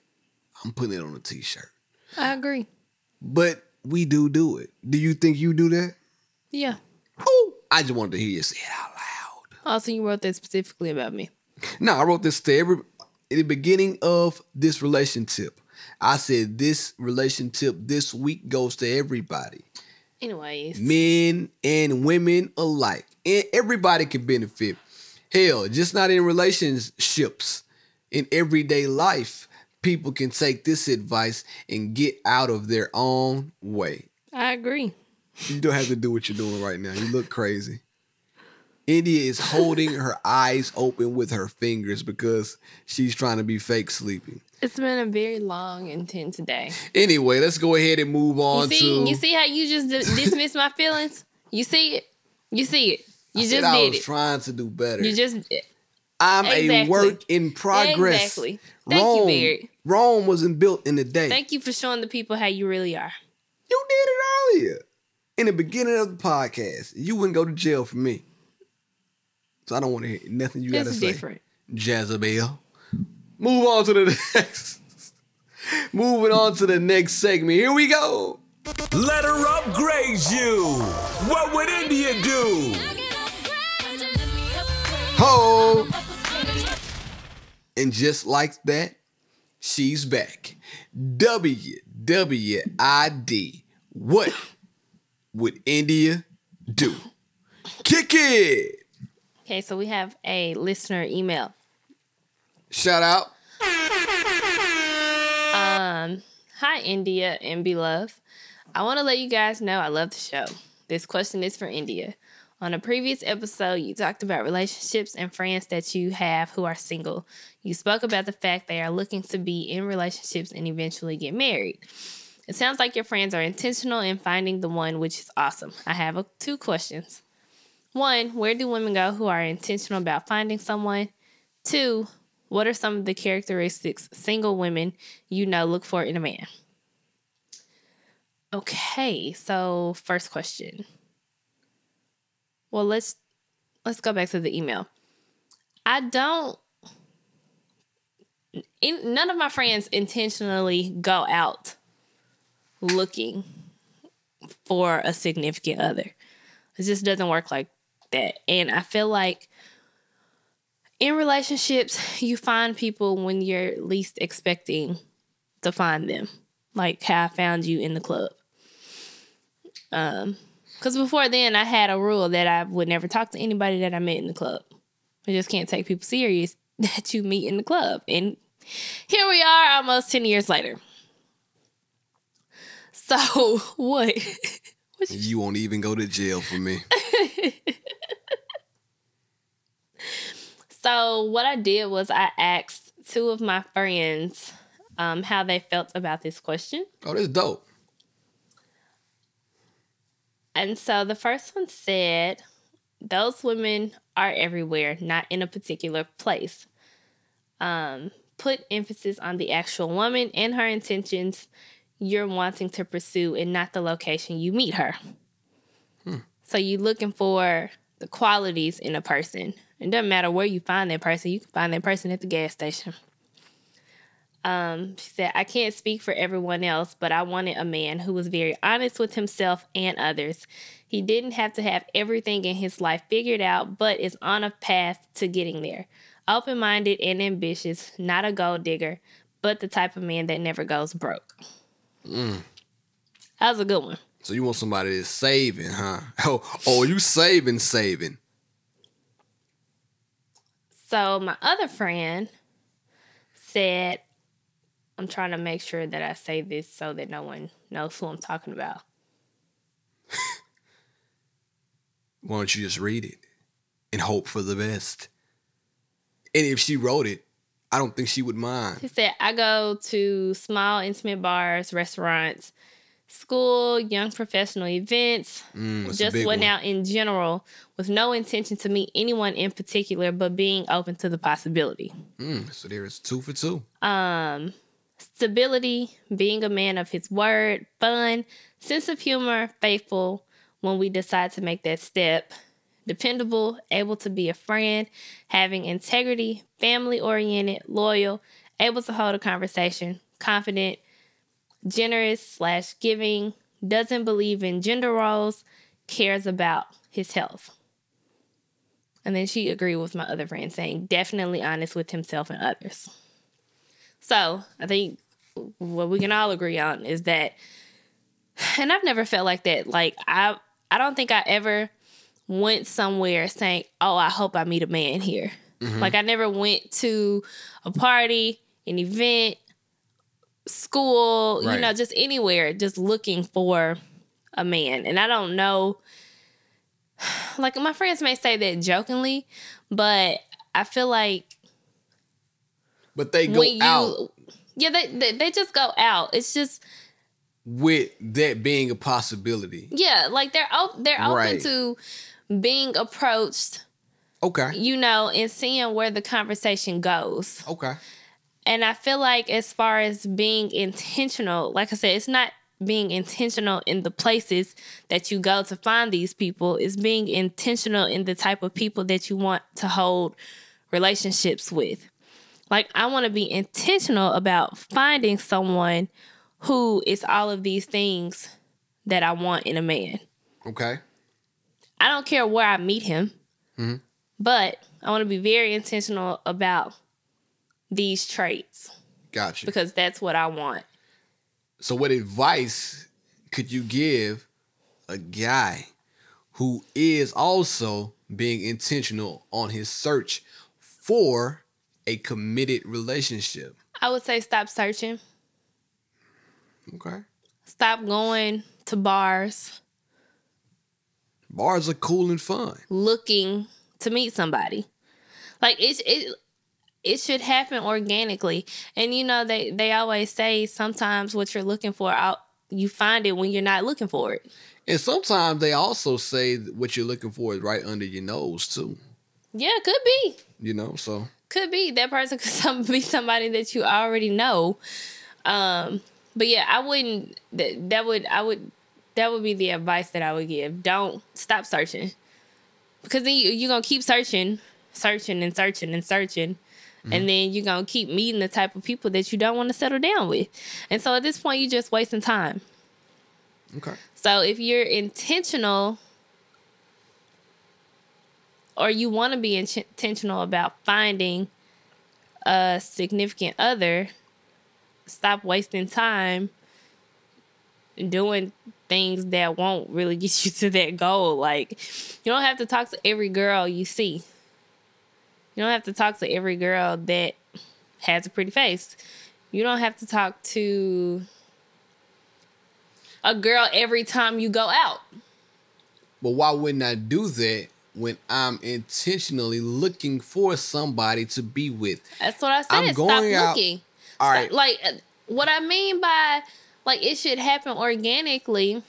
I'm putting it on a t-shirt. I agree. But we do do it. Do you think you do that? Yeah. Ooh, I just wanted to hear you say it out loud. Oh, so you wrote that specifically about me? No, I wrote this to every, at the beginning of this relationship. I said this relationship this week goes to everybody. Anyways. Men and women alike. And everybody can benefit. Hell, just not in relationships. In everyday life, people can take this advice and get out of their own way. I agree. You don't have to do what you're doing right now. You look crazy. India is holding her eyes open with her fingers because she's trying to be fake sleeping. It's been a very long, intense day. Anyway, let's go ahead and move on you see, to... You see how you just dismissed my feelings? You see it? You see it. You I just did I was it. trying to do better. You just... I'm exactly. a work in progress. Exactly. Thank Rome, you, Barry. Rome wasn't built in a day. Thank you for showing the people how you really are. You did it earlier. In the beginning of the podcast, you wouldn't go to jail for me. So I don't want to hear nothing you got to say. Different. Jezebel. Move on to the next. Moving on to the next segment. Here we go. Let her upgrade you. What would India do? Ho. And just like that, she's back. W W I D. What would India do? Kick it. Okay, so we have a listener email. Shout out. Um, hi, India and Beloved. I want to let you guys know I love the show. This question is for India. On a previous episode, you talked about relationships and friends that you have who are single. You spoke about the fact they are looking to be in relationships and eventually get married. It sounds like your friends are intentional in finding the one, which is awesome. I have a, two questions. One, where do women go who are intentional about finding someone? Two, what are some of the characteristics single women you know look for in a man? Okay, so first question. Well, let's let's go back to the email. I don't... In, none of my friends intentionally go out looking for a significant other. It just doesn't work like that. And I feel like in relationships, you find people when you're least expecting to find them. Like how I found you in the club. Um... Because before then, I had a rule that I would never talk to anybody that I met in the club. I just can't take people serious that you meet in the club. And here we are almost ten years later. So, what? What's you won't even go to jail for me. So, what I did was I asked two of my friends um, how they felt about this question. Oh, that's dope. And so the first one said, those women are everywhere, not in a particular place. Um, put emphasis on the actual woman and her intentions you're wanting to pursue and not the location you meet her. Hmm. So you're looking for the qualities in a person. It doesn't matter where you find that person. You can find that person at the gas station. Um, she said, I can't speak for everyone else, but I wanted a man who was very honest with himself and others. He didn't have to have everything in his life figured out, but is on a path to getting there. Open-minded and ambitious, not a gold digger, but the type of man that never goes broke. Mm. That was a good one. So you want somebody that's saving, huh? Oh, oh, you saving, saving. So my other friend said, I'm trying to make sure that I say this so that no one knows who I'm talking about. Why don't you just read it and hope for the best? And if she wrote it, I don't think she would mind. She said, I go to small, intimate bars, restaurants, school, young professional events. Mm, just went out in general with no intention to meet anyone in particular, but being open to the possibility. Mm, so there is two for two. Um... Stability, being a man of his word, fun, sense of humor, faithful when we decide to make that step, dependable, able to be a friend, having integrity, family-oriented, loyal, able to hold a conversation, confident, generous slash giving, doesn't believe in gender roles, cares about his health. And then she agreed with my other friend saying definitely honest with himself and others. So I think what we can all agree on is that, and I've never felt like that. Like I, I don't think I ever went somewhere saying, "Oh, I hope I meet a man here." Mm-hmm. Like I never went to a party, an event, school, right. You know, just anywhere, just looking for a man. And I don't know. Like my friends may say that jokingly, but I feel like. But they go you, out. Yeah, they, they they just go out. It's just with that being a possibility. Yeah, like they're op- they're right. Open to being approached. Okay. You know, and seeing where the conversation goes. Okay. And I feel like as far as being intentional, like I said, it's not being intentional in the places that you go to find these people. It's being intentional in the type of people that you want to hold relationships with. Like, I want to be intentional about finding someone who is all of these things that I want in a man. Okay. I don't care where I meet him, mm-hmm. but I want to be very intentional about these traits. Gotcha. Because that's what I want. So what advice could you give a guy who is also being intentional on his search for a committed relationship? I would say stop searching. Okay. Stop going to bars. Bars are cool and fun. Looking to meet somebody. Like, it's... it, it should happen organically. And, you know, they, they always say sometimes what you're looking for, I'll, you find it when you're not looking for it. And sometimes they also say what you're looking for is right under your nose, too. Yeah, could be. You know, so. Could be. That person could some, be somebody that you already know. Um, but, yeah, I wouldn't, that, that would, I would, that would be the advice that I would give. Don't stop searching. Because then you, you're going to keep searching, searching and searching and searching. Mm-hmm. And then you're going to keep meeting the type of people that you don't want to settle down with. And so at this point, you're just wasting time. Okay. So if you're intentional or you want to be in- intentional about finding a significant other, stop wasting time doing things that won't really get you to that goal. Like, you don't have to talk to every girl you see. You don't have to talk to every girl that has a pretty face. You don't have to talk to a girl every time you go out. But why wouldn't I do that when I'm intentionally looking for somebody to be with? That's what I said. I'm going Stop out. looking. All right. Stop, like, what I mean by, like, it should happen organically.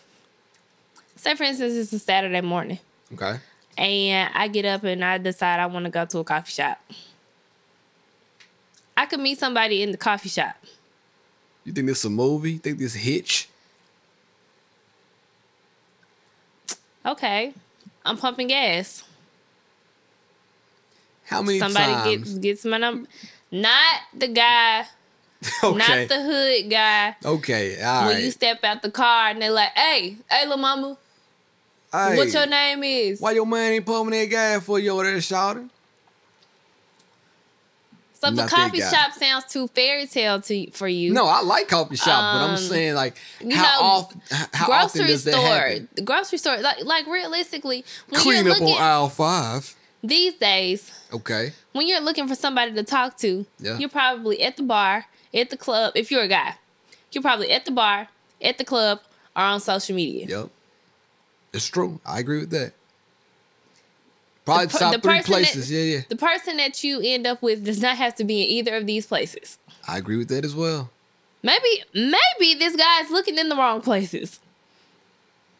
Say, for instance, it's a Saturday morning. Okay. And I get up and I decide I want to go to a coffee shop. I could meet somebody in the coffee shop. You think this is a movie? You think this is Hitch? Okay. I'm pumping gas. How many somebody times? Somebody gets, gets my number. Not the guy. Okay. Not the hood guy. Okay. All when right. you step out the car and they're like, hey, hey, little mama. Hey, what your name is? Why your man ain't pumping that gas for you over there, shouting? So if a coffee shop sounds too fairy tale to for you. No, I like coffee shop, um, but I'm saying, like, how, you know, often, how grocery often does store, that happen? The grocery store, like, like realistically, when clean you're up looking, on aisle five these days. Okay. When you're looking for somebody to talk to, yeah. you're probably at the bar, at the club. If you're a guy, you're probably at the bar, at the club, or on social media. Yep. It's true. I agree with that. Probably the, top the three places. That, yeah, yeah. The person that you end up with does not have to be in either of these places. I agree with that as well. Maybe maybe this guy's looking in the wrong places.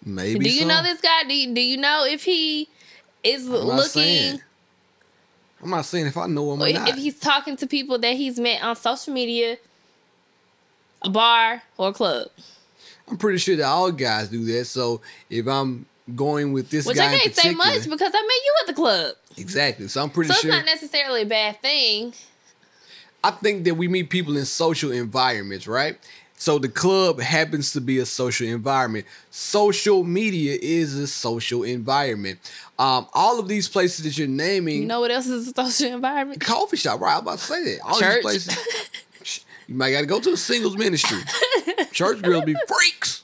Maybe Do you so. know this guy? Do you, do you know if he is I'm looking? Not saying. I'm not saying if I know him or, or not. If he's talking to people that he's met on social media, a bar, or a club. I'm pretty sure that all guys do that. So if I'm going with this Which guy, which I can't say much because I met you at the club. Exactly. So I'm pretty sure. So it's sure, not necessarily a bad thing. I think that we meet people in social environments, right? So the club happens to be a social environment. Social media is a social environment. Um, all of these places that you're naming. You know what else is a social environment? Coffee shop, right? I was about to say that. All Church. These places. You might got to go to a singles ministry. Church girls be freaks.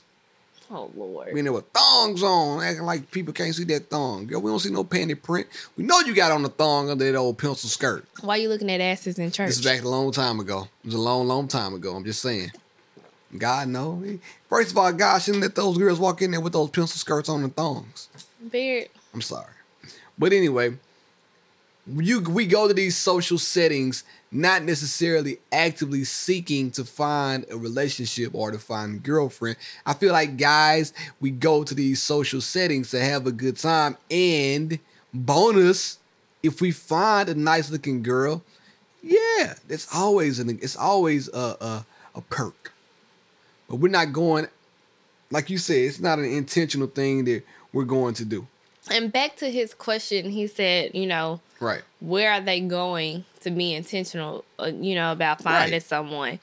Oh, Lord. Being there with thongs on, acting like people can't see that thong. Yo, we don't see no panty print. We know you got on the thong under that old pencil skirt. Why you looking at asses in church? This is back a long time ago. It was a long, long time ago. I'm just saying. God, no. First of all, God shouldn't let those girls walk in there with those pencil skirts on and thongs. Beard. I'm sorry. But anyway, you we go to these social settings not necessarily actively seeking to find a relationship or to find a girlfriend. I feel like guys, we go to these social settings to have a good time. And bonus, if we find a nice looking girl, yeah, it's always an, it's always a, a, a perk. But we're not going like you said, it's not an intentional thing that we're going to do. And back to his question, he said, you know, right, where are they going to be intentional, uh, you know, about finding right. someone?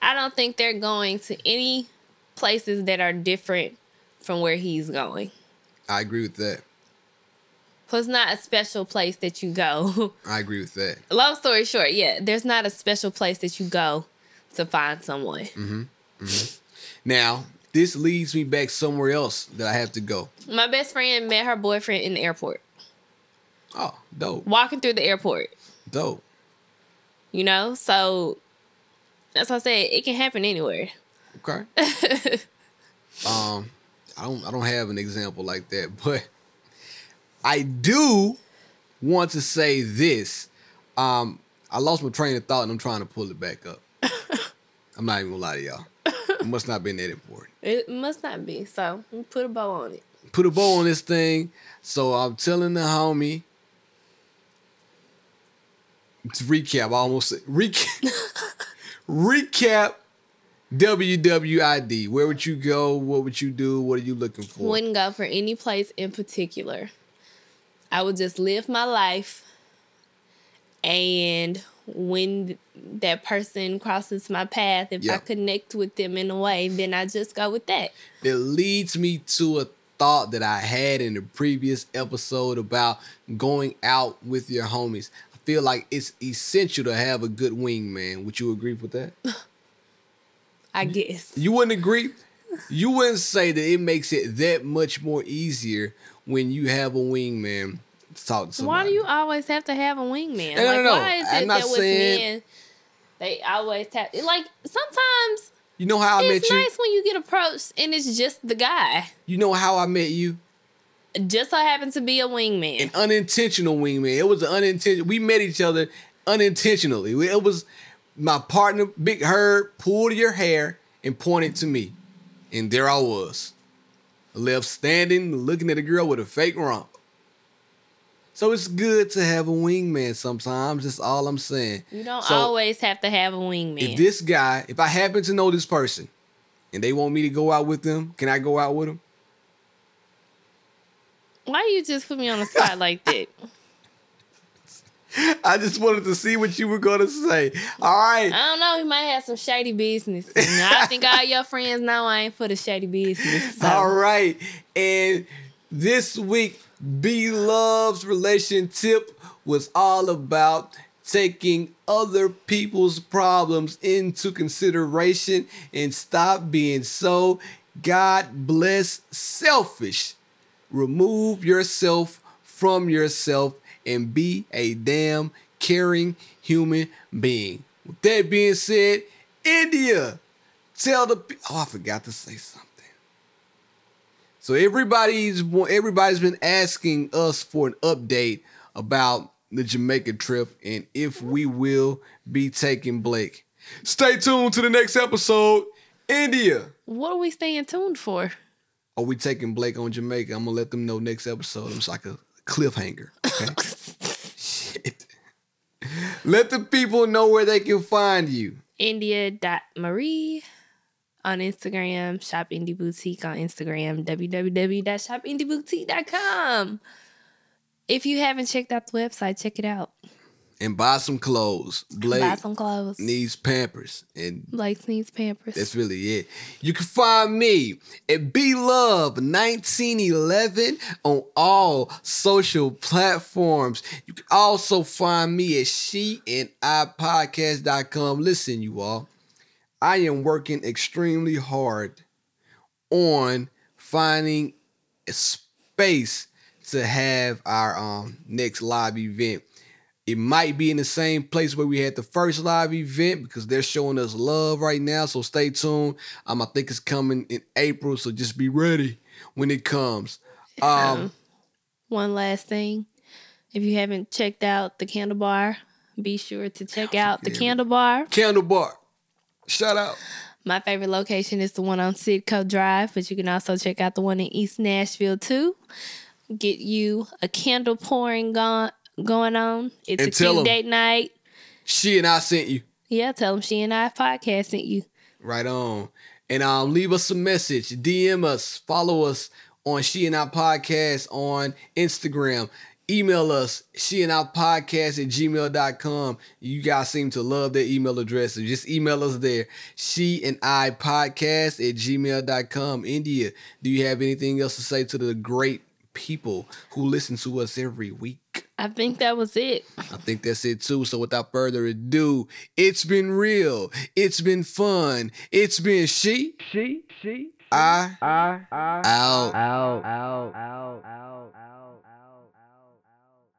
I don't think they're going to any places that are different from where he's going. I agree with that. Plus, not a special place that you go. I agree with that. Long story short, yeah, there's not a special place that you go to find someone. Mm-hmm. Mm-hmm. Now, this leads me back somewhere else that I have to go. My best friend met her boyfriend in the airport. Oh, dope. Walking through the airport. Dope. You know, so that's what I said. It can happen anywhere. Okay. um, I don't. I don't have an example like that, but I do want to say this. Um, I lost my train of thought, and I'm trying to pull it back up. I'm not even gonna lie to y'all. It must not be that important. It must not be. So put a bow on it. Put a bow on this thing. So I'm telling the homie. To recap, I almost said recap. Recap. W W I D. Where would you go? What would you do? What are you looking for? Wouldn't go for any place in particular. I would just live my life, and when that person crosses my path, if yeah. I connect with them in a way, then I just go with that. That leads me to a thought that I had in the previous episode about going out with your homies. I feel like it's essential to have a good wingman. Would you agree with that? I guess. You wouldn't agree? You wouldn't say that it makes it that much more easier when you have a wingman to talk to somebody. Why do you always have to have a wingman? No, like, no, no. Why is I'm it not that saying... with men, they always have... Like, sometimes... You know how I met you? It's nice when you get approached and it's just the guy. You know how I met you? Just so happened to be a wingman. An unintentional wingman. It was an unintentional... We met each other unintentionally. It was... My partner, Big Herb, pulled your hair and pointed to me. And there I was. Left standing, looking at a girl with a fake rump. So it's good to have a wingman sometimes. That's all I'm saying. You don't so, always have to have a wingman. If this guy, if I happen to know this person and they want me to go out with them, can I go out with them? Why you just put me on the spot like that? I just wanted to see what you were going to say. All right. I don't know. He might have some shady business. I think all your friends know I ain't for the shady business. So. All right. And this week, B-Love's relation tip was all about taking other people's problems into consideration and stop being so God bless selfish. Remove yourself from yourself and be a damn caring human being. With that being said, India, tell the people... Oh, I forgot to say something. So everybody's everybody's been asking us for an update about the Jamaica trip and if we will be taking Blake. Stay tuned to the next episode. India. What are we staying tuned for? Are we taking Blake on Jamaica? I'm going to let them know next episode. It's like a cliffhanger. Okay? Shit. Let the people know where they can find you. India dot Marie on Instagram, Shop Indie Boutique on Instagram, w w w dot shop indie boutique dot com. If you haven't checked out the website, check it out. And buy some clothes. Blake buy some clothes. Needs Pampers. And Blake needs Pampers. That's really it. You can find me at B Love nineteen eleven on all social platforms. You can also find me at she and I podcast dot com. Listen, you all, I am working extremely hard on finding a space to have our um, next live event. It might be in the same place where we had the first live event because they're showing us love right now. So stay tuned. Um, I think it's coming in April. So just be ready when it comes. Um, um, one last thing. If you haven't checked out the Candle Bar, be sure to check out the Candle Bar. Candle Bar. Shout out. My favorite location is the one on Sidco Drive, but you can also check out the one in East Nashville too. Get you a candle pouring gone. Going on. It's and a cute date night. She and I sent you. Yeah, tell them She and I Podcast sent you. Right on. And um, leave us a message, D M us, follow us on She and I Podcast on Instagram. Email us, she and I podcast at gmail dot com. You guys seem to love that email address, so just email us there, she and I podcast at gmail dot com. India, do you have anything else to say to the great people who listen to us every week? I think that was it. I think that's it too. So without further ado, it's been real. It's been fun. It's been she. She. She. I. I. I. Out. Out. Out. Out. Out.